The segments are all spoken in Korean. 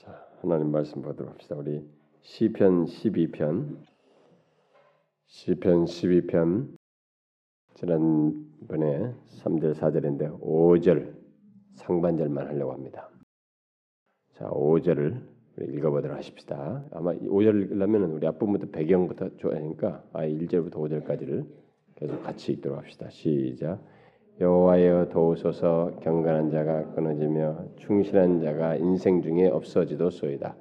자, 하나님 말씀 보도록 합시다. 우리 시편 12편 지난번에 3절 4절인데 5절 상반절만 하려고 합니다. 자, 5절을 우리 읽어보도록 하십시다. 아마 5절을 읽으려면 우리 앞부분부터 배경부터 좋아하니까 1절부터 5절까지를 계속 같이 읽도록 합시다. 시작. 여호와여 도우소서. 경건한 자가 끊어지며 충실한 자가 인생 중에 없어지도소이다.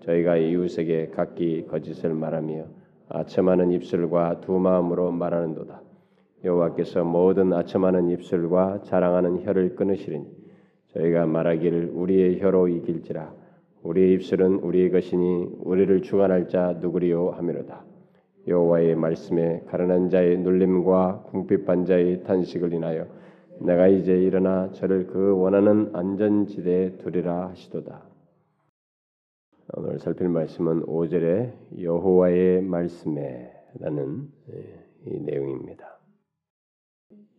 저희가 이웃에게 각기 거짓을 말하며 아첨하는 입술과 두 마음으로 말하는도다. 여호와께서 모든 아첨하는 입술과 자랑하는 혀를 끊으시리니 저희가 말하기를 우리의 혀로 이길지라. 우리의 입술은 우리의 것이니 우리를 주관할 자 누구리요 하미로다. 여호와의 말씀에 가련한 자의 눌림과 궁핍한 자의 탄식을 인하여 내가 이제 일어나 저를 그 원하는 안전지대에 두리라 하시도다. 오늘 살필 말씀은 5절에 여호와의 말씀에 라는 이 내용입니다.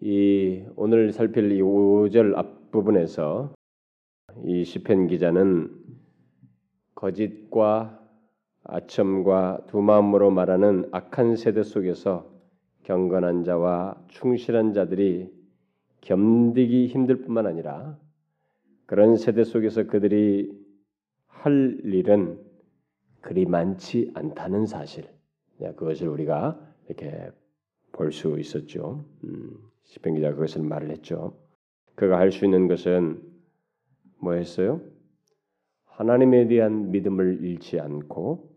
이 오늘 살필 이 5절 앞부분에서 이 시편 기자는 거짓과 아첨과 두 마음으로 말하는 악한 세대 속에서 경건한 자와 충실한 자들이 견디기 힘들 뿐만 아니라 그런 세대 속에서 그들이 할 일은 그리 많지 않다는 사실, 그것을 우리가 이렇게 볼 수 있었죠. 시편 기자가 그것을 말을 했죠. 그가 할 수 있는 것은 뭐 했어요? 하나님에 대한 믿음을 잃지 않고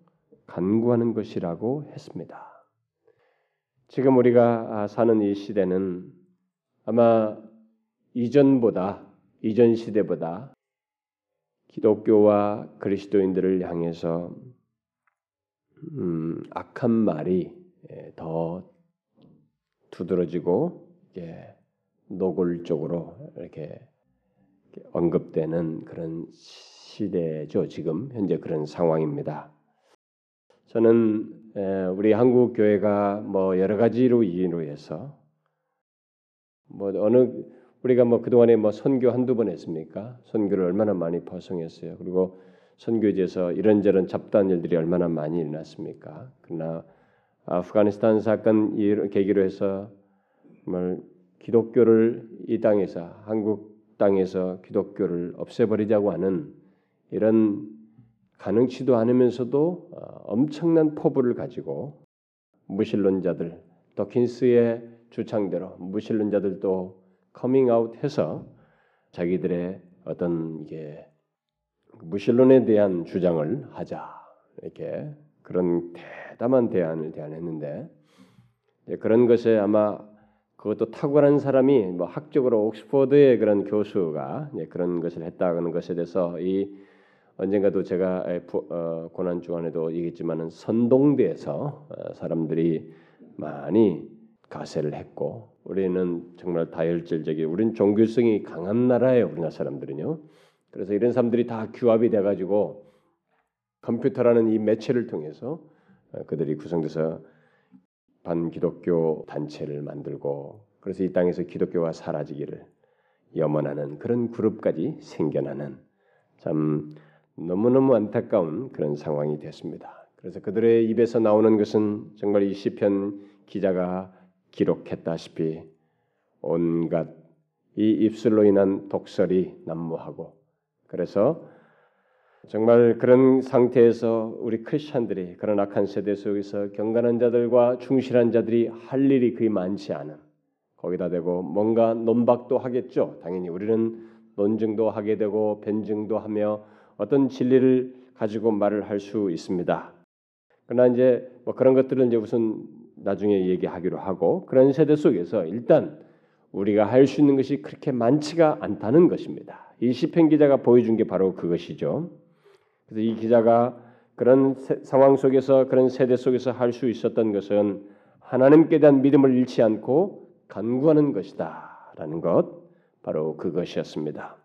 간구하는 것이라고 했습니다. 지금 우리가 사는 이 시대는 아마 이전 시대보다 기독교와 그리스도인들을 향해서 악한 말이 더 두드러지고 노골적으로 이렇게 언급되는 그런 시대죠. 지금 현재 그런 상황입니다. 저는 우리 한국 교회가 뭐 여러 가지로 인해서 뭐 어느 우리가 뭐 그동안에 뭐 선교 한두 번 했습니까? 선교를 얼마나 많이 파송했어요. 그리고 선교지에서 이런저런 잡다한 일들이 얼마나 많이 일어났습니까? 그러나 아프가니스탄 사건 계기로 해서 정말 기독교를 이 땅에서 한국 땅에서 기독교를 없애버리자고 하는 이런 가능치도 않으면서도 엄청난 포부를 가지고 무신론자들, 도킨스의 주창대로 무신론자들도 커밍아웃해서 자기들의 어떤 이게 무신론에 대한 주장을 하자 이렇게 그런 대담한 대안을 대안했는데 그런 것에 아마 그것도 탁월한 사람이 뭐 학적으로 옥스퍼드의 그런 교수가 그런 것을 했다는 것에 대해서 이 언젠가도 제가 고난 주간에도 얘기했지만은 선동대에서 사람들이 많이 가세를 했고 우리는 정말 다혈질적이 우리는 종교성이 강한 나라예요. 우리나라 사람들은요. 그래서 이런 사람들이 다 규합이 돼가지고 컴퓨터라는 이 매체를 통해서 그들이 구성돼서 반기독교 단체를 만들고 그래서 이 땅에서 기독교가 사라지기를 염원하는 그런 그룹까지 생겨나는 참 너무너무 안타까운 그런 상황이 됐습니다. 그래서 그들의 입에서 나오는 것은 정말 이 시편 기자가 기록했다시피 온갖 이 입술로 인한 독설이 난무하고 그래서 정말 그런 상태에서 우리 크리스찬들이 그런 악한 세대 속에서 경건한 자들과 충실한 자들이 할 일이 그리 많지 않은 거기다 대고 뭔가 논박도 하겠죠. 당연히 우리는 논증도 하게 되고 변증도 하며 어떤 진리를 가지고 말을 할 수 있습니다. 그러나 이제 뭐 그런 것들은 이제 우선 나중에 얘기하기로 하고 그런 세대 속에서 일단 우리가 할 수 있는 것이 그렇게 많지가 않다는 것입니다. 이 시편 기자가 보여준 게 바로 그것이죠. 그래서 이 기자가 그런 상황 속에서 그런 세대 속에서 할 수 있었던 것은 하나님께 대한 믿음을 잃지 않고 간구하는 것이다라는 것 바로 그것이었습니다.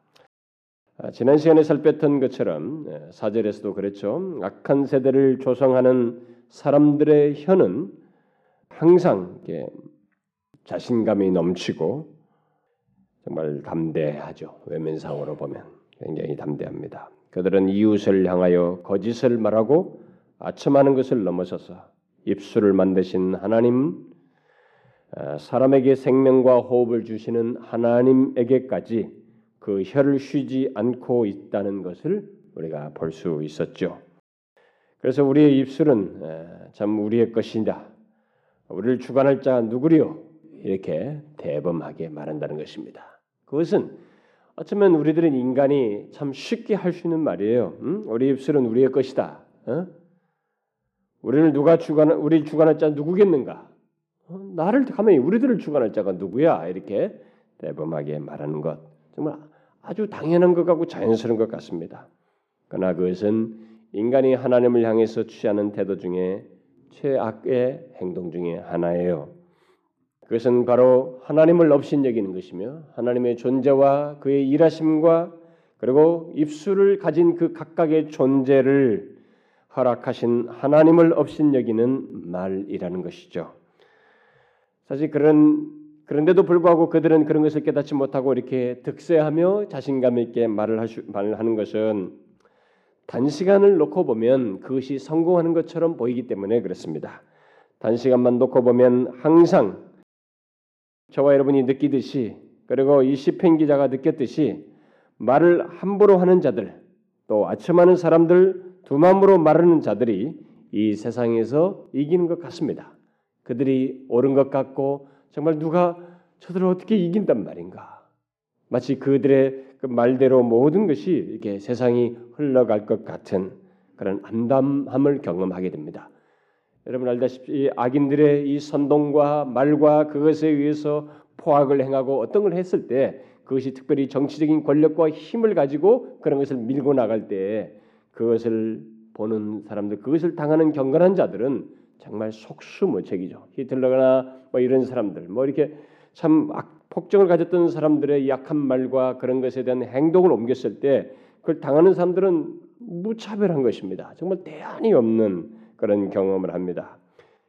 지난 시간에 살폈던 것처럼 4절에서도 그랬죠. 악한 세대를 조성하는 사람들의 혀는 항상 자신감이 넘치고 정말 담대하죠. 외면상으로 보면 굉장히 담대합니다. 그들은 이웃을 향하여 거짓을 말하고 아첨하는 것을 넘어서서 입술을 만드신 하나님, 사람에게 생명과 호흡을 주시는 하나님에게까지 그 혀를 쉬지 않고 있다는 것을 우리가 볼 수 있었죠. 그래서 우리의 입술은 참 우리의 것이다, 우리를 주관할 자가 누구리요? 이렇게 대범하게 말한다는 것입니다. 그것은 어쩌면 우리들은 인간이 참 쉽게 할 수 있는 말이에요. 응? 우리 입술은 우리의 것이다. 어? 우리를 누가 우리 주관할 자 누구겠는가? 나를 가만히 우리들을 주관할 자가 누구야? 이렇게 대범하게 말하는 것, 정말 아주 당연한 것 같고 자연스러운 것 같습니다. 그러나 그것은 인간이 하나님을 향해서 취하는 태도 중에 최악의 행동 중에 하나예요. 그것은 바로 하나님을 업신여기는 것이며 하나님의 존재와 그의 일하심과 그리고 입술을 가진 그 각각의 존재를 허락하신 하나님을 업신여기는 말이라는 것이죠. 사실 그런데도 불구하고 그들은 그런 것을 깨닫지 못하고 이렇게 득세하며 자신감 있게 말을 하는 것은 단시간을 놓고 보면 그것이 성공하는 것처럼 보이기 때문에 그렇습니다. 단시간만 놓고 보면 항상 저와 여러분이 느끼듯이, 그리고 이 시편 기자가 느꼈듯이 말을 함부로 하는 자들, 또 아첨하는 사람들, 두 마음으로 말하는 자들이 이 세상에서 이기는 것 같습니다. 그들이 옳은 것 같고 정말 누가 저들을 어떻게 이긴단 말인가. 마치 그들의 그 말대로 모든 것이 이렇게 세상이 흘러갈 것 같은 그런 암담함을 경험하게 됩니다. 여러분 알다시피 이 악인들의 이 선동과 말과 그것에 의해서 포악을 행하고 어떤 걸 했을 때 그것이 특별히 정치적인 권력과 힘을 가지고 그런 것을 밀고 나갈 때 그것을 보는 사람들, 그것을 당하는 경건한 자들은 정말 속수무책이죠. 히틀러나 뭐 이런 사람들, 뭐 이렇게 참 폭정을 가졌던 사람들의 약한 말과 그런 것에 대한 행동을 옮겼을 때 그걸 당하는 사람들은 무차별한 것입니다. 정말 대안이 없는 그런 경험을 합니다.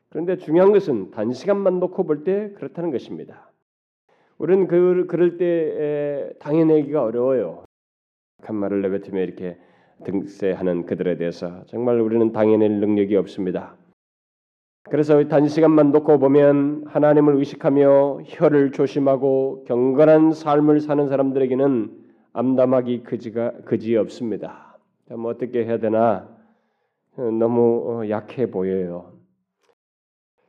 그런데 중요한 것은 단시간만 놓고 볼 때 그렇다는 것입니다. 우리는 그럴 때 당해내기가 어려워요. 한 말을 내뱉으며 이렇게 등세하는 그들에 대해서 정말 우리는 당해낼 능력이 없습니다. 그래서 단시간만 놓고 보면 하나님을 의식하며 혀를 조심하고 경건한 삶을 사는 사람들에게는 암담하기 그지없습니다. 그럼 어떻게 해야 되나? 너무 약해 보여요.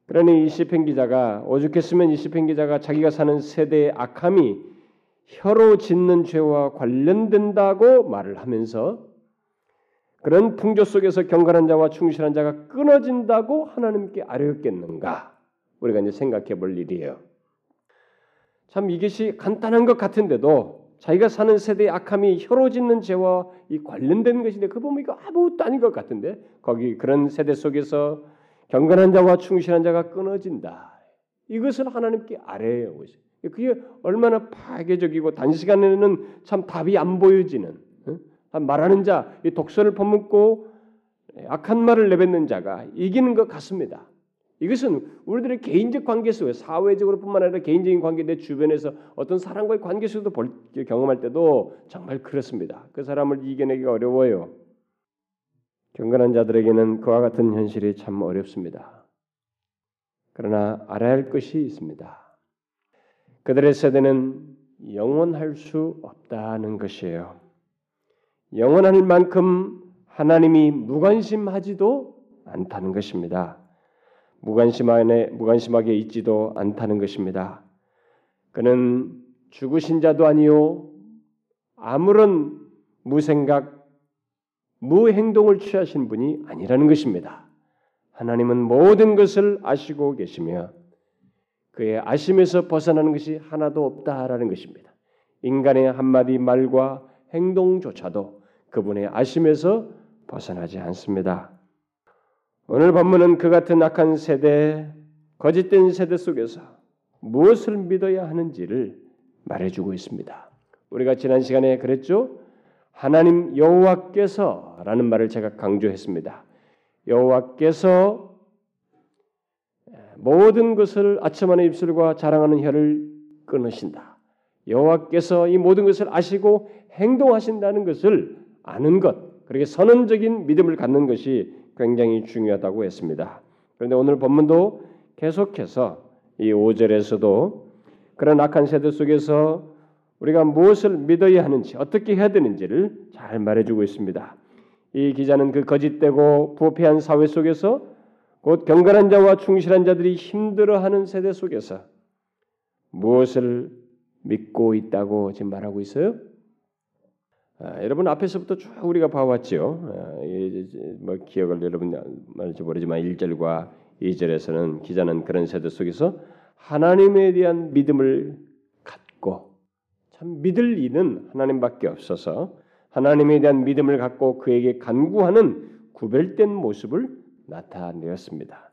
그러니 이 시편 기자가, 오죽했으면 이 시편 기자가 자기가 사는 세대의 악함이 혀로 짓는 죄와 관련된다고 말을 하면서 그런 풍조 속에서 경건한 자와 충실한 자가 끊어진다고 하나님께 아뢰었겠는가? 우리가 이제 생각해 볼 일이에요. 참 이것이 간단한 것 같은데도 자기가 사는 세대의 악함이 혀로 짓는 죄와 이 관련된 것인데 그 보면 이거 아무것도 아닌 것 같은데 거기 그런 세대 속에서 경건한 자와 충실한 자가 끊어진다. 이것을 하나님께 아뢰어요. 그게 얼마나 파괴적이고 단시간에는 참 답이 안 보여지는, 말하는 자, 이 독선을 퍼붓고 악한 말을 내뱉는 자가 이기는 것 같습니다. 이것은 우리들의 개인적 관계 속에, 사회적으로 뿐만 아니라 개인적인 관계, 내 주변에서 어떤 사람과의 관계 속에도 경험할 때도 정말 그렇습니다. 그 사람을 이겨내기가 어려워요. 경건한 자들에게는 그와 같은 현실이 참 어렵습니다. 그러나 알아야 할 것이 있습니다. 그들의 세대는 영원할 수 없다는 것이에요. 영원할 만큼 하나님이 무관심하지도 않다는 것입니다. 무관심하게 있지도 않다는 것입니다. 그는 죽으신 자도 아니요, 아무런 무생각, 무행동을 취하신 분이 아니라는 것입니다. 하나님은 모든 것을 아시고 계시며 그의 아심에서 벗어나는 것이 하나도 없다라는 것입니다. 인간의 한마디 말과 행동조차도 그분의 아심에서 벗어나지 않습니다. 오늘 본문은 그 같은 악한 세대, 거짓된 세대 속에서 무엇을 믿어야 하는지를 말해주고 있습니다. 우리가 지난 시간에 그랬죠? 하나님 여호와께서라는 말을 제가 강조했습니다. 여호와께서 모든 것을 아첨하는 입술과 자랑하는 혀를 끊으신다. 여호와께서 이 모든 것을 아시고 행동하신다는 것을 아는 것, 그렇게 선언적인 믿음을 갖는 것이 굉장히 중요하다고 했습니다. 그런데 오늘 본문도 계속해서 이 5절에서도 그런 악한 세대 속에서 우리가 무엇을 믿어야 하는지, 어떻게 해야 되는지를 잘 말해주고 있습니다. 이 기자는 그 거짓되고 부패한 사회 속에서, 곧 경건한 자와 충실한 자들이 힘들어하는 세대 속에서 무엇을 믿고 있다고 지금 말하고 있어요? 여러분 앞에서부터 쭉 우리가 봐왔지요. 기억을 여러분 말할지 모르지만 1절과 2절에서는 기자는 그런 세대 속에서 하나님에 대한 믿음을 갖고, 참 믿을 이는 하나님밖에 없어서 하나님에 대한 믿음을 갖고 그에게 간구하는 구별된 모습을 나타내었습니다.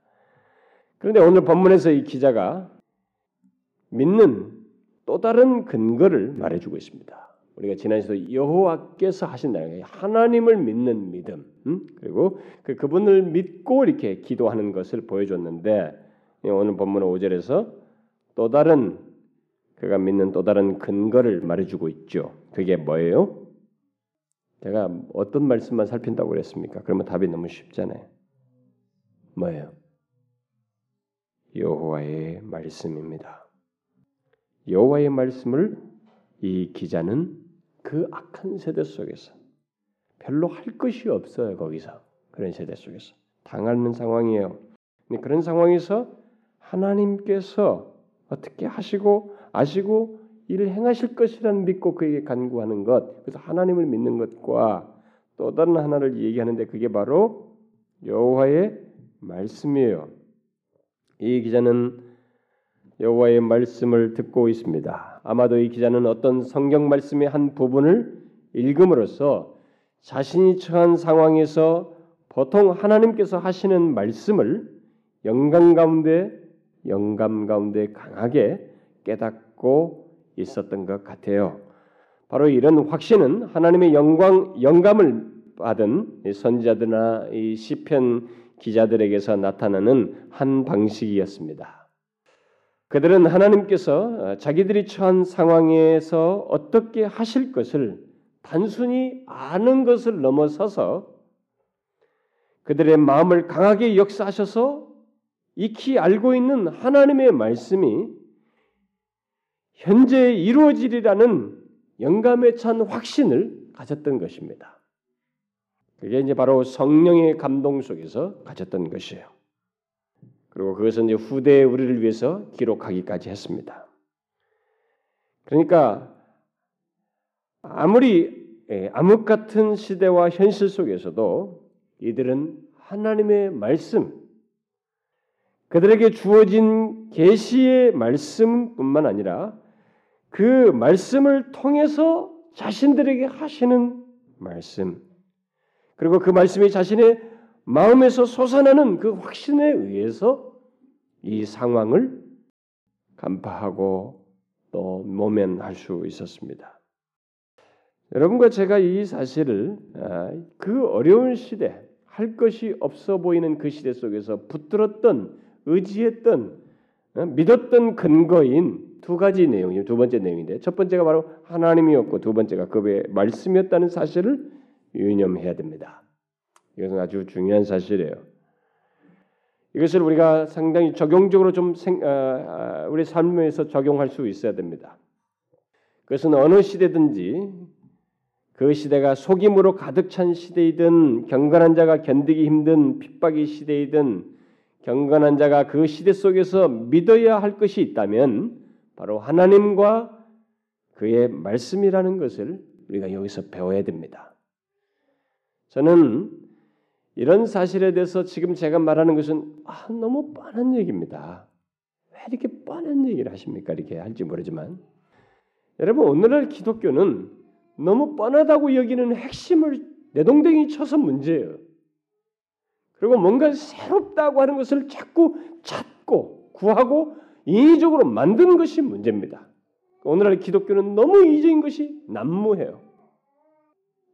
그런데 오늘 본문에서 이 기자가 믿는 또 다른 근거를 말해주고 있습니다. 우리가 지난 시간에 여호와께서 하신다는 하나님을 믿는 믿음, 그리고 그분을 믿고 이렇게 기도하는 것을 보여줬는데, 오늘 본문 5절에서 또 다른, 그가 믿는 또 다른 근거를 말해주고 있죠. 그게 뭐예요? 제가 어떤 말씀만 살핀다고 그랬습니까? 그러면 답이 너무 쉽잖아요. 뭐예요? 여호와의 말씀입니다. 여호와의 말씀을 이 기자는 그 악한 세대 속에서, 별로 할 것이 없어요. 거기서 그런 세대 속에서 당하는 상황이에요. 근데 그런 상황에서 하나님께서 어떻게 하시고 아시고 이를 행하실 것이란 믿고 그에게 간구하는 것, 그래서 하나님을 믿는 것과 또 다른 하나를 얘기하는데 그게 바로 여호와의 말씀이에요. 이 기자는 여호와의 말씀을 듣고 있습니다. 아마도 이 기자는 어떤 성경 말씀의 한 부분을 읽음으로써 자신이 처한 상황에서 보통 하나님께서 하시는 말씀을 영감 가운데 강하게 깨닫고 있었던 것 같아요. 바로 이런 확신은 하나님의 영감을 받은 선지자들이나 이 시편 기자들에게서 나타나는 한 방식이었습니다. 그들은 하나님께서 자기들이 처한 상황에서 어떻게 하실 것을 단순히 아는 것을 넘어서서 그들의 마음을 강하게 역사하셔서 익히 알고 있는 하나님의 말씀이 현재 이루어지리라는 영감에 찬 확신을 가졌던 것입니다. 그게 이제 바로 성령의 감동 속에서 가졌던 것이에요. 그리고 그것은 이제 후대에 우리를 위해서 기록하기까지 했습니다. 그러니까 아무리 암흑 같은 시대와 현실 속에서도 이들은 하나님의 말씀, 그들에게 주어진 계시의 말씀뿐만 아니라 그 말씀을 통해서 자신들에게 하시는 말씀, 그리고 그 말씀이 자신의 마음에서 솟아나는 그 확신에 의해서 이 상황을 간파하고 또 모면할 수 있었습니다. 여러분과 제가 이 사실을 그 어려운 시대, 할 것이 없어 보이는 그 시대 속에서 붙들었던, 의지했던, 믿었던 근거인 두 가지 내용이에요. 두 번째 내용인데, 첫 번째가 바로 하나님이었고 두 번째가 그의 말씀이었다는 사실을 유념해야 됩니다. 이것은 아주 중요한 사실이에요. 이것을 우리가 상당히 적용적으로 좀 우리 삶에서 적용할 수 있어야 됩니다. 그것은 어느 시대든지 그 시대가 속임으로 가득 찬 시대이든, 경건한 자가 견디기 힘든 핍박의 시대이든, 경건한 자가 그 시대 속에서 믿어야 할 것이 있다면 바로 하나님과 그의 말씀이라는 것을 우리가 여기서 배워야 됩니다. 저는 이런 사실에 대해서 지금 제가 말하는 것은 너무 뻔한 얘기입니다. 왜 이렇게 뻔한 얘기를 하십니까? 이렇게 할지 모르지만, 여러분 오늘날 기독교는 너무 뻔하다고 여기는 핵심을 내동댕이 쳐서 문제예요. 그리고 뭔가 새롭다고 하는 것을 자꾸 찾고 구하고 인위적으로 만든 것이 문제입니다. 오늘날 기독교는 너무 이중인 것이 난무해요.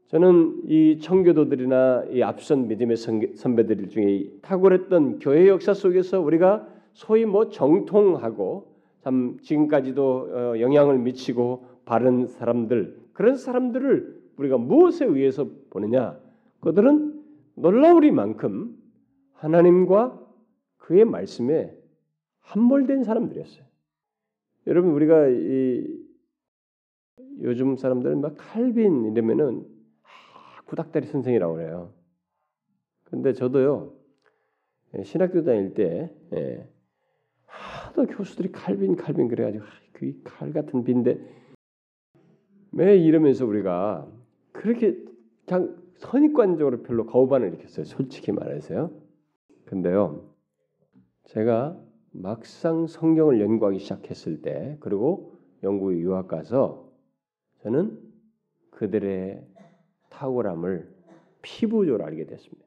저는 이 청교도들이나 이 앞선 믿음의 선배들 중에 탁월했던 교회 역사 속에서 우리가 소위 정통하고 참 지금까지도 영향을 미치고 바른 사람들, 그런 사람들을 우리가 무엇에 의해서 보느냐? 그들은 놀라우리만큼 하나님과 그의 말씀에 함몰된 사람들이었어요. 여러분 우리가 요즘 사람들은 막 칼빈 이러면은 구닥다리 선생이라고 그래요. 근데 저도요 신학교 다닐 때 하도 교수들이 칼빈 그래가지고 그 칼 같은 빈데 매 이러면서 우리가 그렇게 그냥 선입관적으로 별로 거부반응을 일으켰어요. 솔직히 말해서요. 근데요 제가 막상 성경을 연구하기 시작했을 때 그리고 영국에 유학 가서 저는 그들의 탁월함을 피부적으로 알게 됐습니다.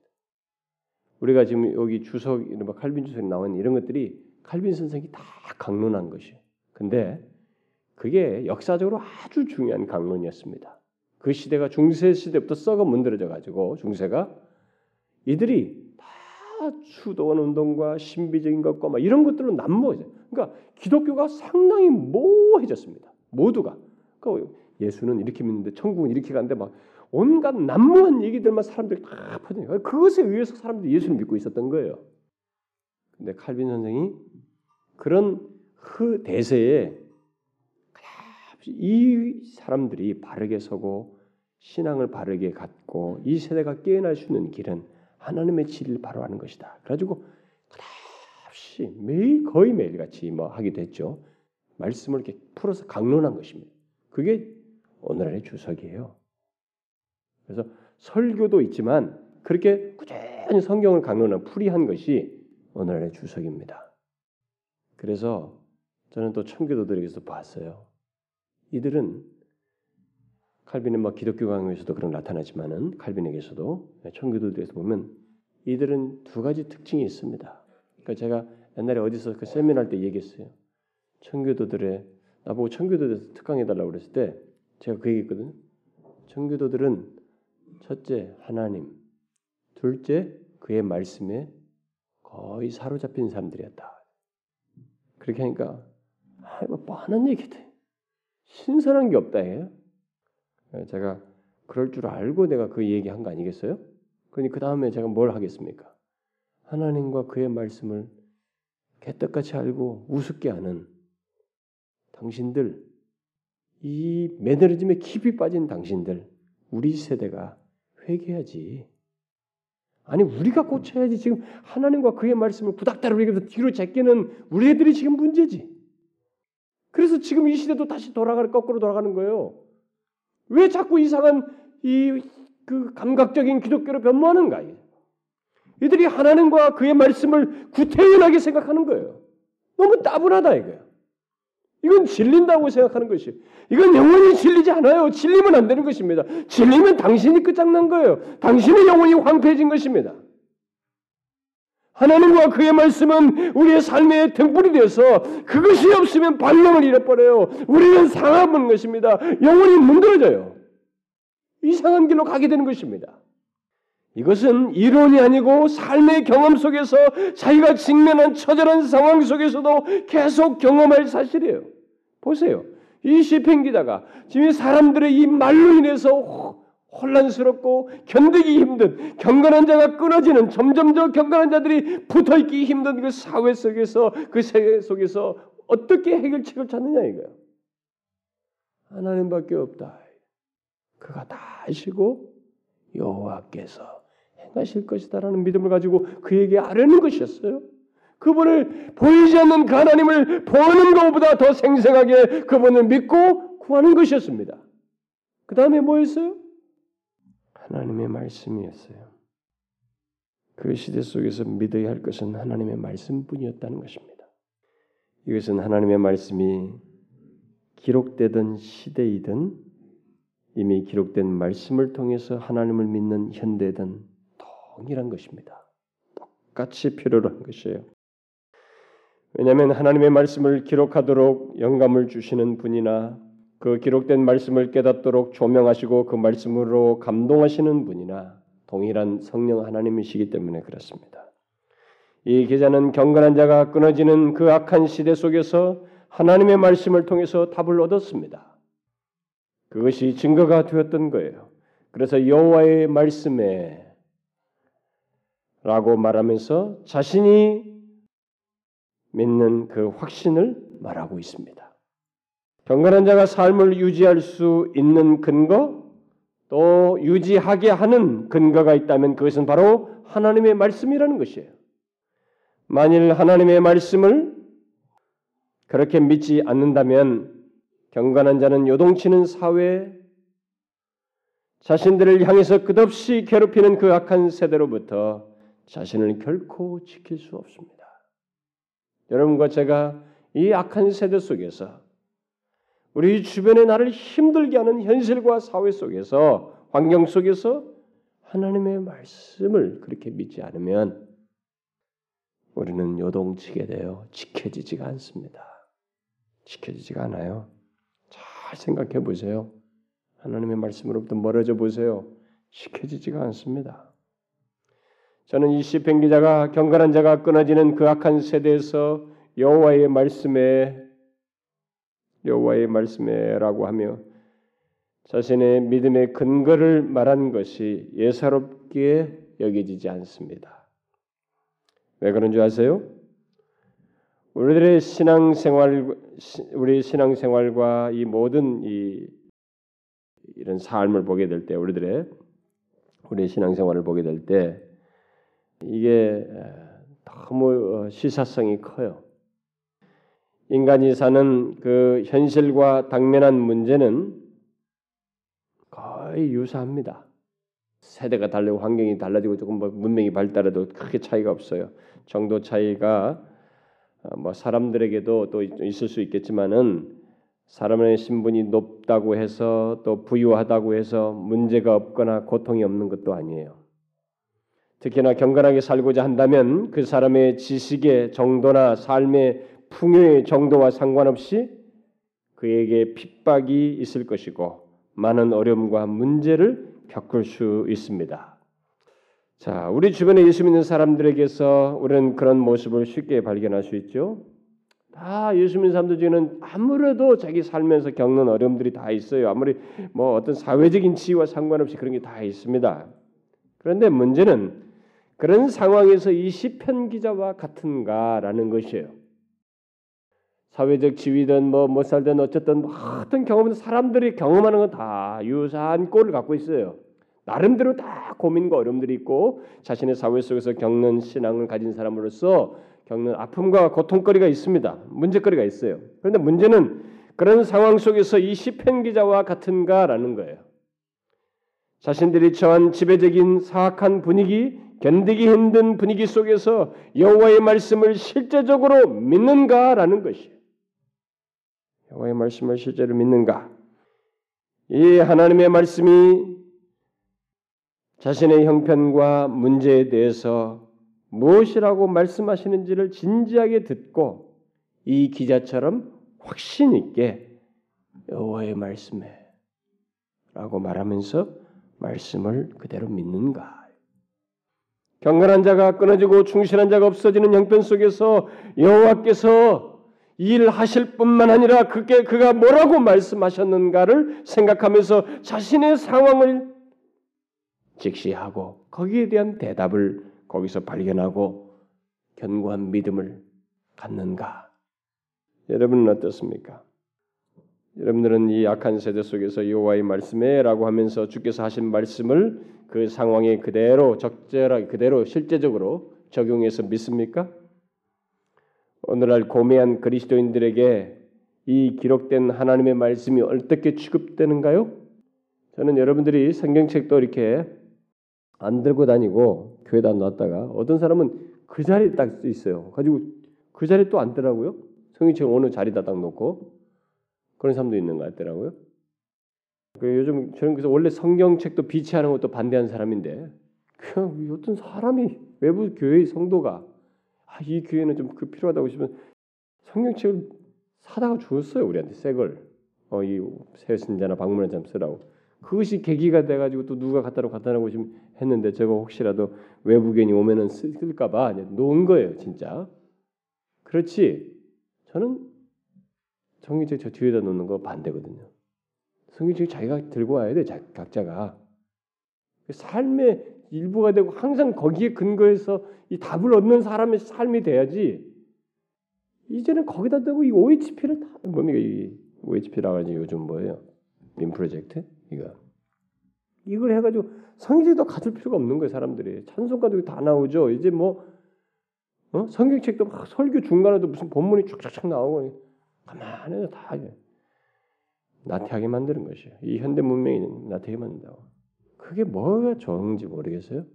우리가 지금 여기 주석, 이른바 칼빈 주석에 나온 이런 것들이 칼빈 선생이 다 강론한 것이에요. 근데 그게 역사적으로 아주 중요한 강론이었습니다. 그 시대가 중세 시대부터 썩어 문드러져가지고 중세가 이들이 다 추도원 운동과 신비적인 것과 막 이런 것들로 난무해져요. 그러니까 기독교가 상당히 모호해졌습니다. 모두가. 그러니까 예수는 이렇게 믿는데 천국은 이렇게 가는데 막 온갖 난무한 얘기들만 사람들이 다 퍼져요. 그것에 의해서 사람들이 예수를 믿고 있었던 거예요. 근데 칼빈 선생이 그런 그 대세에 이 사람들이 바르게 서고 신앙을 바르게 갖고 이 세대가 깨어날 수 있는 길은 하나님의 진리를 바로 하는 것이다. 그래가지고 그다시 매일 거의 매일같이 뭐 하기도 했죠. 말씀을 이렇게 풀어서 강론한 것입니다. 그게 오늘날의 주석이에요. 그래서 설교도 있지만 그렇게 꾸준히 성경을 강론한 풀이한 것이 오늘날의 주석입니다. 그래서 저는 또 청교도들에게서 봤어요. 이들은 칼빈은 막 기독교 강요에서도 그런 나타나지만은 칼빈에게서도 청교도들에서 보면 이들은 두 가지 특징이 있습니다. 그러니까 제가 옛날에 어디서 그 세미나 할 때 얘기했어요. 청교도들의 나보고 청교도들에서 특강해달라고 그랬을 때 제가 그 얘기했거든요. 청교도들은 첫째 하나님, 둘째 그의 말씀에 거의 사로잡힌 사람들이었다. 그렇게 하니까 뭐 뻔한 얘기들. 신선한 게 없다 해요. 제가 그럴 줄 알고 내가 그 얘기한 거 아니겠어요? 그러니 그 다음에 제가 뭘 하겠습니까? 하나님과 그의 말씀을 개떡같이 알고 우습게 아는 당신들, 이 매너리즘에 깊이 빠진 당신들, 우리 세대가 회개하지. 아니 우리가 고쳐야지. 지금 하나님과 그의 말씀을 구닥다리로 얘기해서 뒤로 제끼는 우리 애들이 지금 문제지. 그래서 지금 이 시대도 다시 거꾸로 돌아가는 거예요. 왜 자꾸 이상한 그 감각적인 기독교로 변모하는가? 이들이 하나님과 그의 말씀을 구태연하게 생각하는 거예요. 너무 따분하다 이거예요. 이건 질린다고 생각하는 것이. 이건 영원히 질리지 않아요. 질리면 안 되는 것입니다. 질리면 당신이 끝장난 거예요. 당신의 영혼이 황폐해진 것입니다. 하나님과 그의 말씀은 우리의 삶의 등불이 되어서 그것이 없으면 발명을 잃어버려요. 우리는 상하는 것입니다. 영혼이 문드러져요. 이상한 길로 가게 되는 것입니다. 이것은 이론이 아니고 삶의 경험 속에서 자기가 직면한 처절한 상황 속에서도 계속 경험할 사실이에요. 보세요. 이 시편 기자가 지금 사람들의 이 말로 인해서 혼란스럽고 견디기 힘든 경건한 자가 끊어지는 점점 더 경건한 자들이 붙어있기 힘든 그 사회 속에서 그 세계 속에서 어떻게 해결책을 찾느냐 이거예요. 하나님밖에 없다. 그가 다 아시고 여호와께서 행하실 것이다라는 믿음을 가지고 그에게 아뢰는 것이었어요. 그분을 보이지 않는 그 하나님을 보는 것보다 더 생생하게 그분을 믿고 구하는 것이었습니다. 그 다음에 뭐였어요? 하나님의 말씀이었어요. 그 시대 속에서 믿어야 할 것은 하나님의 말씀뿐이었다는 것입니다. 이것은 하나님의 말씀이 기록되던 시대이든 이미 기록된 말씀을 통해서 하나님을 믿는 현대든 동일한 것입니다. 똑같이 필요로 한 것이에요. 왜냐하면 하나님의 말씀을 기록하도록 영감을 주시는 분이나 그 기록된 말씀을 깨닫도록 조명하시고 그 말씀으로 감동하시는 분이나 동일한 성령 하나님이시기 때문에 그렇습니다. 이 기자는 경건한 자가 끊어지는 그 악한 시대 속에서 하나님의 말씀을 통해서 답을 얻었습니다. 그것이 증거가 되었던 거예요. 그래서 여호와의 말씀에 라고 말하면서 자신이 믿는 그 확신을 말하고 있습니다. 경건한 자가 삶을 유지할 수 있는 근거, 또 유지하게 하는 근거가 있다면 그것은 바로 하나님의 말씀이라는 것이에요. 만일 하나님의 말씀을 그렇게 믿지 않는다면 경건한 자는 요동치는 사회에 자신들을 향해서 끝없이 괴롭히는 그 악한 세대로부터 자신을 결코 지킬 수 없습니다. 여러분과 제가 이 악한 세대 속에서 우리 주변에 나를 힘들게 하는 현실과 사회 속에서 환경 속에서 하나님의 말씀을 그렇게 믿지 않으면 우리는 요동치게 돼요. 지켜지지가 않습니다. 지켜지지가 않아요. 잘 생각해 보세요. 하나님의 말씀으로부터 멀어져 보세요. 지켜지지가 않습니다. 저는 이 시편 기자가 경건한 자가 끊어지는 그 악한 세대에서 여호와의 말씀에라고 하며 자신의 믿음의 근거를 말한 것이 예사롭게 여겨지지 않습니다. 왜 그런 줄 아세요? 우리 신앙생활과 이 모든 이런 삶을 보게 될 때, 우리 신앙생활을 보게 될 때 이게 너무 시사성이 커요. 인간이 사는 그 현실과 당면한 문제는 거의 유사합니다. 세대가 다르고 환경이 달라지고 조금 뭐 문명이 발달해도 크게 차이가 없어요. 정도 차이가 뭐 사람들에게도 또 있을 수 있겠지만은 사람의 신분이 높다고 해서 또 부유하다고 해서 문제가 없거나 고통이 없는 것도 아니에요. 특히나 경건하게 살고자 한다면 그 사람의 지식의 정도나 삶의 풍요의 정도와 상관없이 그에게 핍박이 있을 것이고 많은 어려움과 문제를 겪을 수 있습니다. 자, 우리 주변에 예수 믿는 사람들에게서 우리는 그런 모습을 쉽게 발견할 수 있죠. 다 예수 믿는 사람들 중에는 아무래도 자기 살면서 겪는 어려움들이 다 있어요. 아무리 뭐 어떤 사회적인 지위와 상관없이 그런 게 다 있습니다. 그런데 문제는 그런 상황에서 이 시편 기자와 같은가라는 것이에요. 사회적 지위든 뭐 못 살든 어쨌든 어떤 경험은 사람들이 경험하는 건 다 유사한 꼴을 갖고 있어요. 나름대로 다 고민과 어려움들이 있고 자신의 사회 속에서 겪는 신앙을 가진 사람으로서 겪는 아픔과 고통거리가 있습니다. 문제거리가 있어요. 그런데 문제는 그런 상황 속에서 이 시편 기자와 같은가라는 거예요. 자신들이 처한 지배적인 사악한 분위기, 견디기 힘든 분위기 속에서 여호와의 말씀을 실제적으로 믿는가라는 것이에요. 여호와의 말씀을 실제로 믿는가? 이 하나님의 말씀이 자신의 형편과 문제에 대해서 무엇이라고 말씀하시는지를 진지하게 듣고 이 기자처럼 확신 있게 여호와의 말씀에 라고 말하면서 말씀을 그대로 믿는가? 경건한 자가 끊어지고 충실한 자가 없어지는 형편 속에서 여호와께서 일하실 뿐만 아니라 그가 뭐라고 말씀하셨는가를 생각하면서 자신의 상황을 직시하고 거기에 대한 대답을 거기서 발견하고 견고한 믿음을 갖는가? 여러분은 어떻습니까? 여러분들은 이 악한 세대 속에서 여호와의 말씀에 라고 하면서 주께서 하신 말씀을 그 상황에 그대로 적절하게 그대로 실제적으로 적용해서 믿습니까? 오늘날 고매한 그리스도인들에게 이 기록된 하나님의 말씀이 어떻게 취급되는가요? 저는 여러분들이 성경책도 이렇게 안 들고 다니고 교회도 안 놨다가 어떤 사람은 그 자리에 딱 있어요. 가지고 그 자리에 또 앉더라고요. 성경책 어느 자리에다 딱 놓고 그런 사람도 있는 것 같더라고요. 요즘 저는 그래서 원래 성경책도 비치하는 것도 반대한 사람인데 그냥 어떤 사람이 외부 교회의 성도가 이 교회는 좀 그 필요하다고 싶으면 성경책을 사다가 주었어요. 우리한테 새 걸. 이 새신자나 방문한 사람 쓰라고. 그것이 계기가 돼가지고 또 누가 갖다 놓고 지금 했는데 제가 혹시라도 외부견이 오면은 쓸까 봐 놓은 거예요. 진짜. 그렇지. 저는 성경책 저 뒤에다 놓는 거 반대거든요. 성경책 자기가 들고 와야 돼. 각자가. 삶의 일부가 되고 항상 거기에 근거해서 이 답을 얻는 사람의 삶이 돼야지, 이제는 거기다 대고 이 OHP를 다 뭡니까, 이 OHP라고 하지 요즘 뭐예요? 민 프로젝트? 이거. 이걸 해가지고 성경책도 가질 필요가 없는 거예요. 사람들이 찬송가도 다 나오죠. 이제 뭐 성경책도 막 설교 중간에도 무슨 본문이 쭉쭉쭉 나오고 가만히 다 나태하게 만드는 것이에요. 이 현대 문명이 나태하게 만든다고. 그게 뭐가 좋은지 모르겠어요.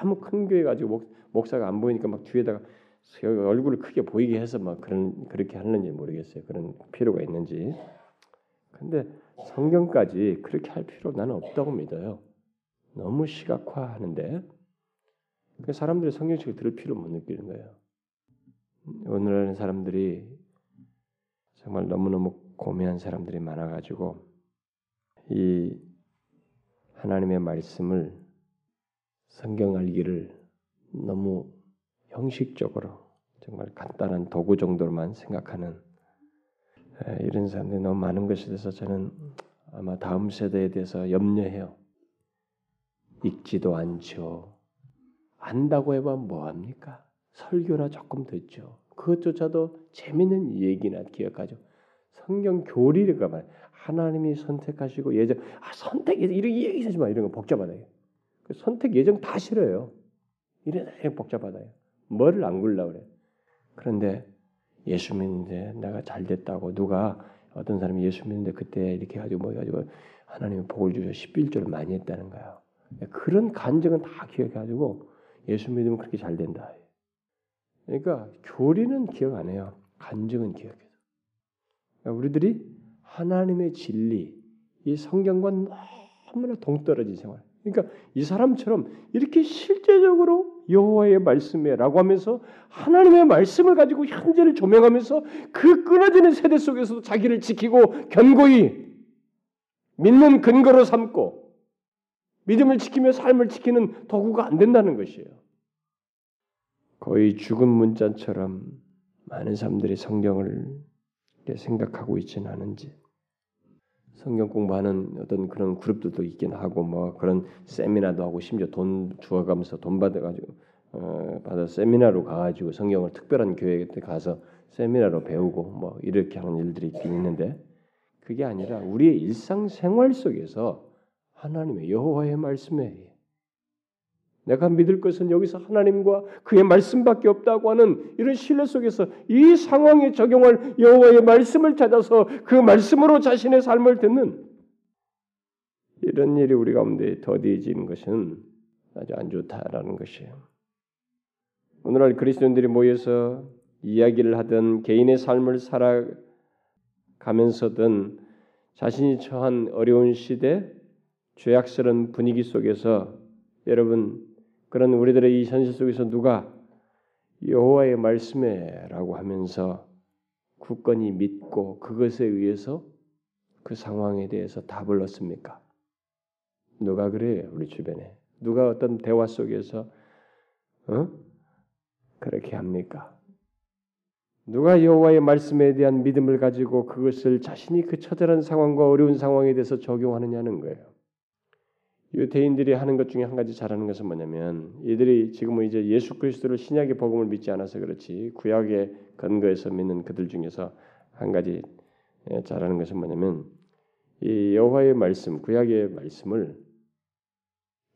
너무 큰 교회 가지고 목사가 안 보이니까 막 뒤에다가 얼굴을 크게 보이게 해서 막 그렇게 하는지 모르겠어요. 그런 필요가 있는지. 근데 성경까지 그렇게 할 필요 나는 없다고 믿어요. 너무 시각화하는데 사람들이 성경책을 들을 필요를 못 느끼는 거예요. 오늘날 사람들이 정말 너무너무 고민한 사람들이 많아가지고 이 하나님의 말씀을, 성경 알기를 너무 형식적으로 정말 간단한 도구 정도로만 생각하는 이런 사람들이 너무 많은 것에 대해서 저는 아마 다음 세대에 대해서 염려해요. 읽지도 않죠. 안다고 해봐 뭐합니까? 설교나 조금 듣죠. 그것조차도 재미있는 얘기나 기억하죠. 성경 교리가 말이야. 하나님이 선택하시고 예정, 선택 예정 이런 얘기하지 마. 이런 거 복잡하다요. 선택 예정 다 싫어요. 이런 복잡하다요. 머리를 안 굴려고 그래. 그런데 예수 믿는데 내가 잘 됐다고 누가 어떤 사람이 예수 믿는데 그때 이렇게 가지고 뭐 가지고 하나님이 복을 주셔 11조를 많이 했다는 거야. 그런 간증은 다 기억해가지고 예수 믿으면 그렇게 잘 된다. 그러니까 교리는 기억 안 해요. 간증은 기억해요. 그러니까 우리들이 하나님의 진리, 이 성경과 너무나 동떨어진 생활. 그러니까 이 사람처럼 이렇게 실제적으로 여호와의 말씀에라고 하면서 하나님의 말씀을 가지고 현재를 조명하면서 그 끊어지는 세대 속에서도 자기를 지키고 견고히 믿는 근거로 삼고 믿음을 지키며 삶을 지키는 도구가 안 된다는 것이에요. 거의 죽은 문자처럼 많은 사람들이 성경을 생각하고 있지는 않은지, 성경 공부하는 어떤 그런 그룹들도 있긴 하고 뭐 그런 세미나도 하고 심지어 돈 주어가면서 돈 받아가지고 받아 세미나로 가가지고 성경을 특별한 교회에 가서 세미나로 배우고 뭐 이렇게 하는 일들이 있긴 있는데, 그게 아니라 우리의 일상생활 속에서 하나님의 여호와의 말씀에 내가 믿을 것은 여기서 하나님과 그의 말씀밖에 없다고 하는 이런 신뢰 속에서 이 상황에 적용할 여호와의 말씀을 찾아서 그 말씀으로 자신의 삶을 듣는 이런 일이 우리 가운데 더디해지는 것은 아주 안 좋다라는 것이에요. 오늘날 그리스도인들이 모여서 이야기를 하든 개인의 삶을 살아가면서든 자신이 처한 어려운 시대, 죄악스러운 분위기 속에서 여러분, 그런 우리들의 이 현실 속에서 누가 여호와의 말씀에라고 하면서 굳건히 믿고 그것에 의해서 그 상황에 대해서 답을 얻습니까? 누가 그래요? 우리 주변에 누가 어떤 대화 속에서 그렇게 합니까? 누가 여호와의 말씀에 대한 믿음을 가지고 그것을 자신이 그 처절한 상황과 어려운 상황에 대해서 적용하느냐는 거예요. 유대인들이 하는 것 중에 한 가지 잘하는 것은 뭐냐면, 이들이 지금은 이제 예수 그리스도를 신약의 복음을 믿지 않아서 그렇지 구약의 근거에서 믿는 그들 중에서 한 가지 잘하는 것은 뭐냐면, 이 여호와의 말씀, 구약의 말씀을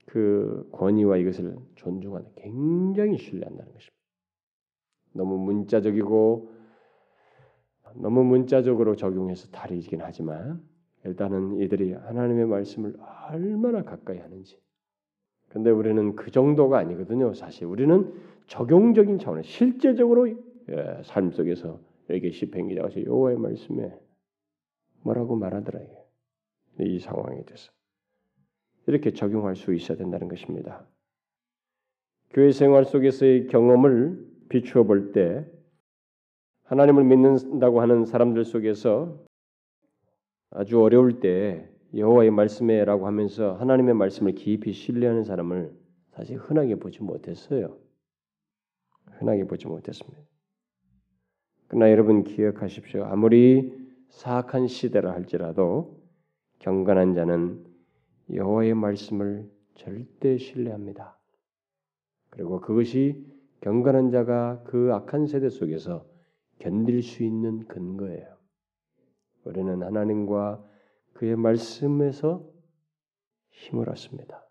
그 권위와 이것을 존중하는, 굉장히 신뢰한다는 것입니다. 너무 문자적으로 적용해서 다르긴 하지만 일단은 이들이 하나님의 말씀을 얼마나 가까이 하는지. 근데 우리는 그 정도가 아니거든요. 사실 우리는 적용적인 차원에 실제적으로 삶 속에서 여기 시편 기자가 여호와의 말씀에 뭐라고 말하더라, 이 상황에 대해서 이렇게 적용할 수 있어야 된다는 것입니다. 교회 생활 속에서의 경험을 비추어 볼 때 하나님을 믿는다고 하는 사람들 속에서 아주 어려울 때 여호와의 말씀에라고 하면서 하나님의 말씀을 깊이 신뢰하는 사람을 사실 흔하게 보지 못했어요. 흔하게 보지 못했습니다. 그러나 여러분 기억하십시오. 아무리 사악한 시대라 할지라도 경건한 자는 여호와의 말씀을 절대 신뢰합니다. 그리고 그것이 경건한 자가 그 악한 세대 속에서 견딜 수 있는 근거예요. 우리는 하나님과 그의 말씀에서 힘을 얻습니다.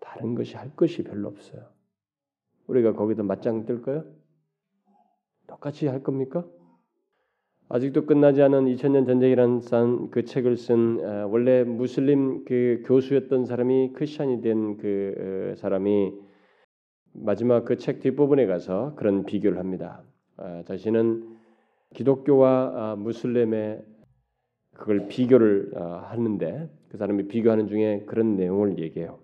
다른 것이 할 것이 별로 없어요. 우리가 거기다 맞짱 뜰까요? 똑같이 할 겁니까? 아직도 끝나지 않은 2000년 전쟁이라는 그 책을 쓴 원래 무슬림 그 교수였던 사람이 크리스찬이 된 그 사람이 마지막 그 책 뒷부분에 가서 그런 비교를 합니다. 자신은 기독교와 무슬림의 그걸 비교를 하는데 그 사람이 비교하는 중에 그런 내용을 얘기해요.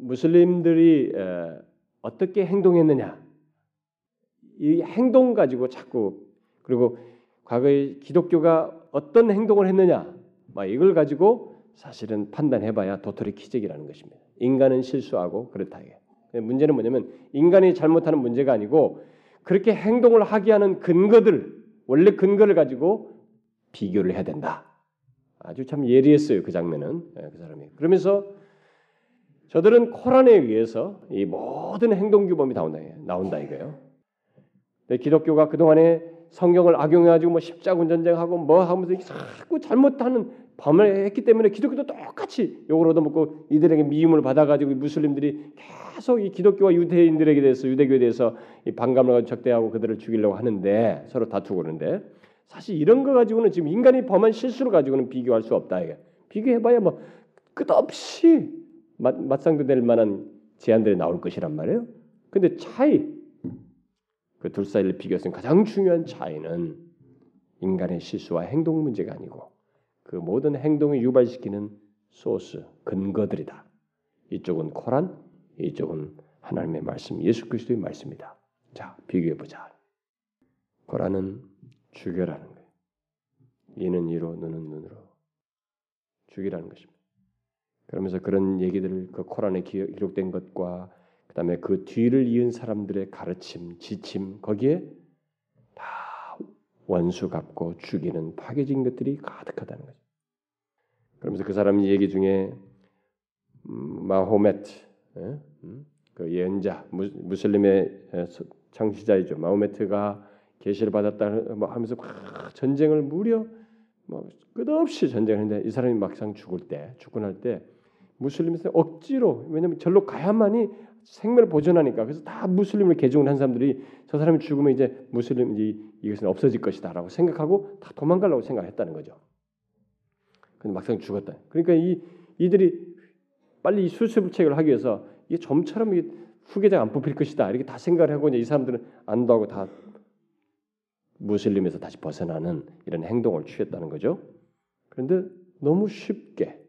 무슬림들이 어떻게 행동했느냐 이 행동 가지고 자꾸 그리고 과거에 기독교가 어떤 행동을 했느냐 막 이걸 가지고 사실은 판단해봐야 도토리 키재기라는 것입니다. 인간은 실수하고 그렇다. 문제는 뭐냐면 인간이 잘못하는 문제가 아니고 그렇게 행동을 하게 하는 근거들 원래 근거를 가지고 비교를 해야 된다. 아주 참 예리했어요. 그 장면은 그 사람이. 그러면서 저들은 코란에 의해서 이 모든 행동 규범이 나온다 이거예요. 근데 기독교가 그동안에 성경을 악용해가지고 뭐 십자군 전쟁하고 뭐 하면서 자꾸 잘못하는 범을 했기 때문에 기독교도 똑같이 욕을 얻어먹고 이들에게 미움을 받아가지고 무슬림들이 계속 이 기독교와 유대인들에게 대해서 유대교에 대해서 이 반감을 가지고 적대하고 그들을 죽이려고 하는데 서로 다투고 그러는데 사실 이런 거 가지고는 지금 인간이 범한 실수를 가지고는 비교할 수 없다 이게 비교해봐야 뭐 끝없이 맞상대될 만한 제안들이 나올 것이란 말이에요. 근데 차이 그 둘 사이를 비교했을 때 가장 중요한 차이는 인간의 실수와 행동 문제가 아니고 그 모든 행동을 유발시키는 소스, 근거들이다. 이쪽은 코란, 이쪽은 하나님의 말씀, 예수 그리스도의 말씀이다. 자, 비교해보자. 코란은 죽여라는 거예요. 이는 이로, 눈은 눈으로. 죽이라는 것입니다. 그러면서 그런 얘기들을 그 코란에 기록된 것과 그 다음에 그 뒤를 이은 사람들의 가르침, 지침 거기에 다 원수 갚고 죽이는 파괴적인 것들이 가득하다는 거죠. 그러면서 그 사람 얘기 중에 마호메트 그 예언자 무슬림의 창시자이죠. 마호메트가 계시를 받았다 하면서 막 전쟁을 무려 막 끝없이 전쟁을 했는데 이 사람이 막상 죽고 날 때 무슬림에서 억지로 왜냐하면 절로 가야만이 생명을 보존하니까 그래서 다 무슬림을 개종을 한 사람들이 저 사람이 죽으면 이제 무슬림이 이것은 없어질 것이다라고 생각하고 다 도망가려고 생각했다는 거죠. 근데 막상 죽었다. 그러니까 이들이 빨리 이 수습책을 하기 위해서 이게 좀처럼 이게 후계자가 안 뽑힐 것이다 이렇게 다 생각을 하고 이제 이 사람들은 안도 하고 다 무슬림에서 다시 벗어나는 이런 행동을 취했다는 거죠. 그런데 너무 쉽게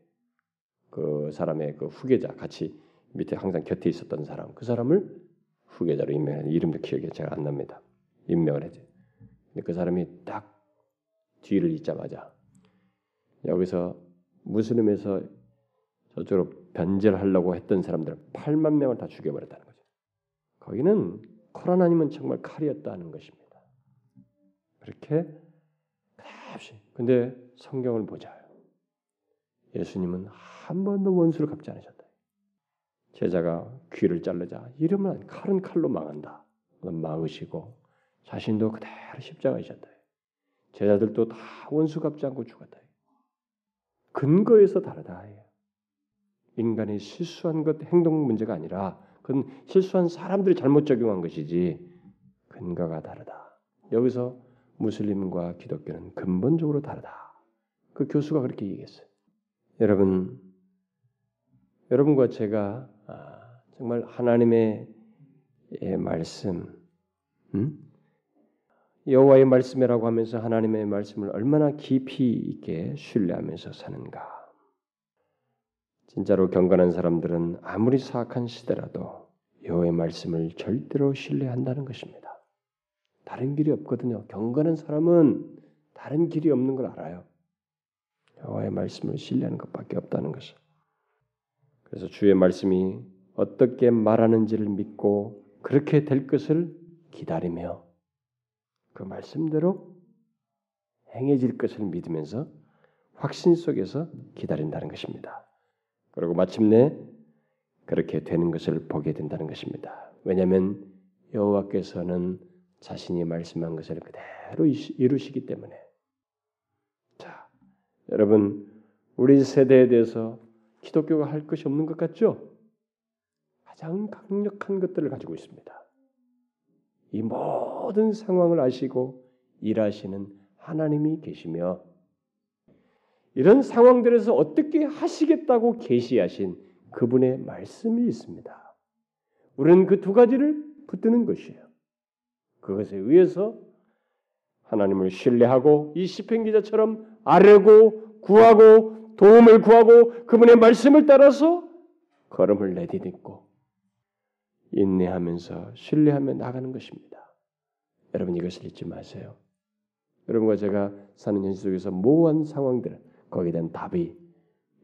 그 사람의 그 후계자 같이 밑에 항상 곁에 있었던 사람 그 사람을 후계자로 임명한 이름도 기억이 잘 안 납니다. 임명을 했지. 근데 그 사람이 딱 뒤를 잇자마자 여기서 무슬림에서 저쪽으로 변절하려고 했던 사람들 8만 명을 다 죽여버렸다는 거죠. 거기는 코란 아니면 정말 칼이었다는 것입니다. 그렇게 끝없이. 근데 성경을 보자. 예수님은 한 번도 원수를 갚지 않으셨다. 제자가 귀를 자르자 이러면 칼은 칼로 망한다. 막으시고 자신도 그대로 십자가이셨다. 제자들도 다 원수 갚지 않고 죽었다. 근거에서 다르다. 인간이 실수한 것 행동 문제가 아니라 그건 실수한 사람들이 잘못 적용한 것이지 근거가 다르다. 여기서 무슬림과 기독교는 근본적으로 다르다. 그 교수가 그렇게 얘기했어요. 여러분과 제가 정말 하나님의 말씀, 여호와의 말씀이라고 하면서 하나님의 말씀을 얼마나 깊이 있게 신뢰하면서 사는가. 진짜로 경건한 사람들은 아무리 사악한 시대라도 여호와의 말씀을 절대로 신뢰한다는 것입니다. 다른 길이 없거든요. 경건한 사람은 다른 길이 없는 걸 알아요. 여호와의 말씀을 신뢰하는 것밖에 없다는 것을. 그래서 주의 말씀이 어떻게 말하는지를 믿고 그렇게 될 것을 기다리며 그 말씀대로 행해질 것을 믿으면서 확신 속에서 기다린다는 것입니다. 그리고 마침내 그렇게 되는 것을 보게 된다는 것입니다. 왜냐하면 여호와께서는 자신이 말씀한 것을 그대로 이루시기 때문에. 자, 여러분, 우리 세대에 대해서 기독교가 할 것이 없는 것 같죠? 가장 강력한 것들을 가지고 있습니다. 이 모든 상황을 아시고 일하시는 하나님이 계시며 이런 상황들에서 어떻게 하시겠다고 계시하신 그분의 말씀이 있습니다. 우리는 그 두 가지를 붙드는 것이에요. 그것에 의해서 하나님을 신뢰하고 이 시편 기자처럼 아뢰고 구하고 도움을 구하고 그분의 말씀을 따라서 걸음을 내딛고 인내하면서 신뢰하며 나가는 것입니다. 여러분 이것을 잊지 마세요. 여러분과 제가 사는 현실 속에서 모호한 상황들 거기에 대한 답이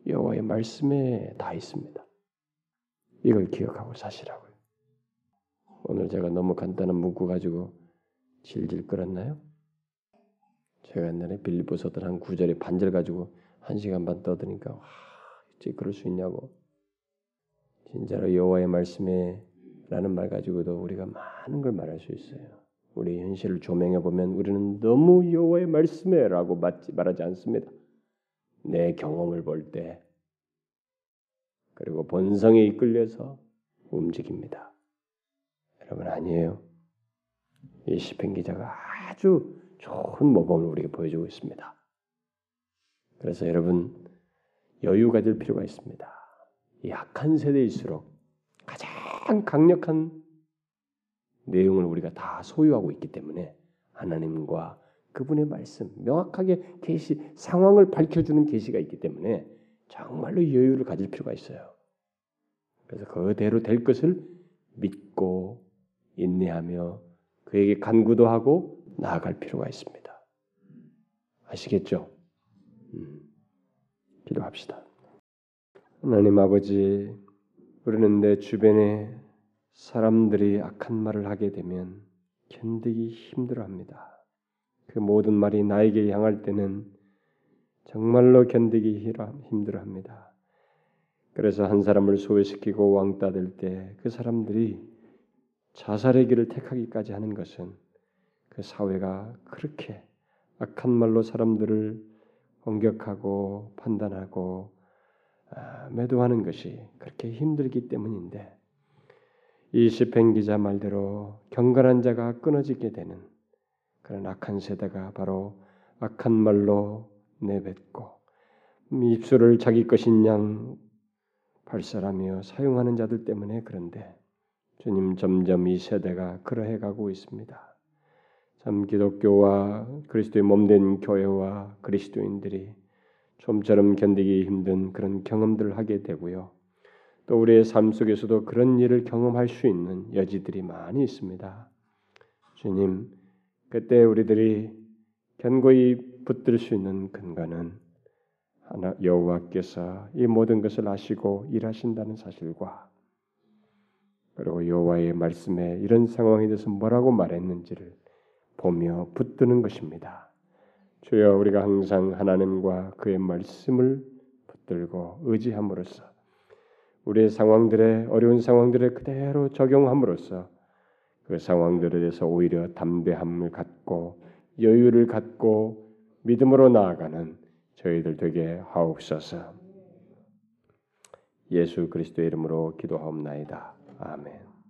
여호와의 말씀에 다 있습니다. 이걸 기억하고 사시라고요. 오늘 제가 너무 간단한 문구 가지고 질질 끌었나요? 제가 옛날에 빌립보서들 한 9절에 반절 가지고 1시간 반 떠드니까 어째 그럴 수 있냐고. 진짜로 여호와의 말씀에 라는 말 가지고도 우리가 많은 걸 말할 수 있어요. 우리 현실을 조명해 보면 우리는 너무 여호와의 말씀에라고 말하지 않습니다. 내 경험을 볼 때 그리고 본성에 이끌려서 움직입니다. 여러분 아니에요. 이 시편 기자가 아주 좋은 모범을 우리에게 보여주고 있습니다. 그래서 여러분 여유 가질 필요가 있습니다. 이 약한 세대일수록 가장 강력한 내용을 우리가 다 소유하고 있기 때문에 하나님과 그분의 말씀, 명확하게 계시 상황을 밝혀주는 계시가 있기 때문에 정말로 여유를 가질 필요가 있어요. 그래서 그대로 될 것을 믿고 인내하며 그에게 간구도 하고 나아갈 필요가 있습니다. 아시겠죠? 기도합시다. 하나님 아버지, 우리는 내 주변에 사람들이 악한 말을 하게 되면 견디기 힘들어합니다. 그 모든 말이 나에게 향할 때는 정말로 견디기 힘들어합니다. 그래서 한 사람을 소외시키고 왕따 될 때 그 사람들이 자살의 길을 택하기까지 하는 것은 그 사회가 그렇게 악한 말로 사람들을 공격하고 판단하고 매도하는 것이 그렇게 힘들기 때문인데 이 시편 기자 말대로 경건한 자가 끊어지게 되는 그런 악한 세대가 바로 악한 말로 내뱉고 입술을 자기 것인 양 발설하며 사용하는 자들 때문에 그런데 주님 점점 이 세대가 그러해 가고 있습니다. 참 기독교와 그리스도의 몸된 교회와 그리스도인들이 좀처럼 견디기 힘든 그런 경험들을 하게 되고요. 또 우리의 삶 속에서도 그런 일을 경험할 수 있는 여지들이 많이 있습니다. 주님, 그때 우리들이 견고히 붙들 수 있는 근거는 여호와께서 이 모든 것을 아시고 일하신다는 사실과 그리고 여호와의 말씀에 이런 상황에 대해서 뭐라고 말했는지를 보며 붙드는 것입니다. 주여 우리가 항상 하나님과 그의 말씀을 붙들고 의지함으로써 우리의 상황들에 어려운 상황들에 그대로 적용함으로써 그 상황들에 대해서 오히려 담대함을 갖고 여유를 갖고 믿음으로 나아가는 저희들 되게 하옵소서. 예수 그리스도의 이름으로 기도하옵나이다. 아멘.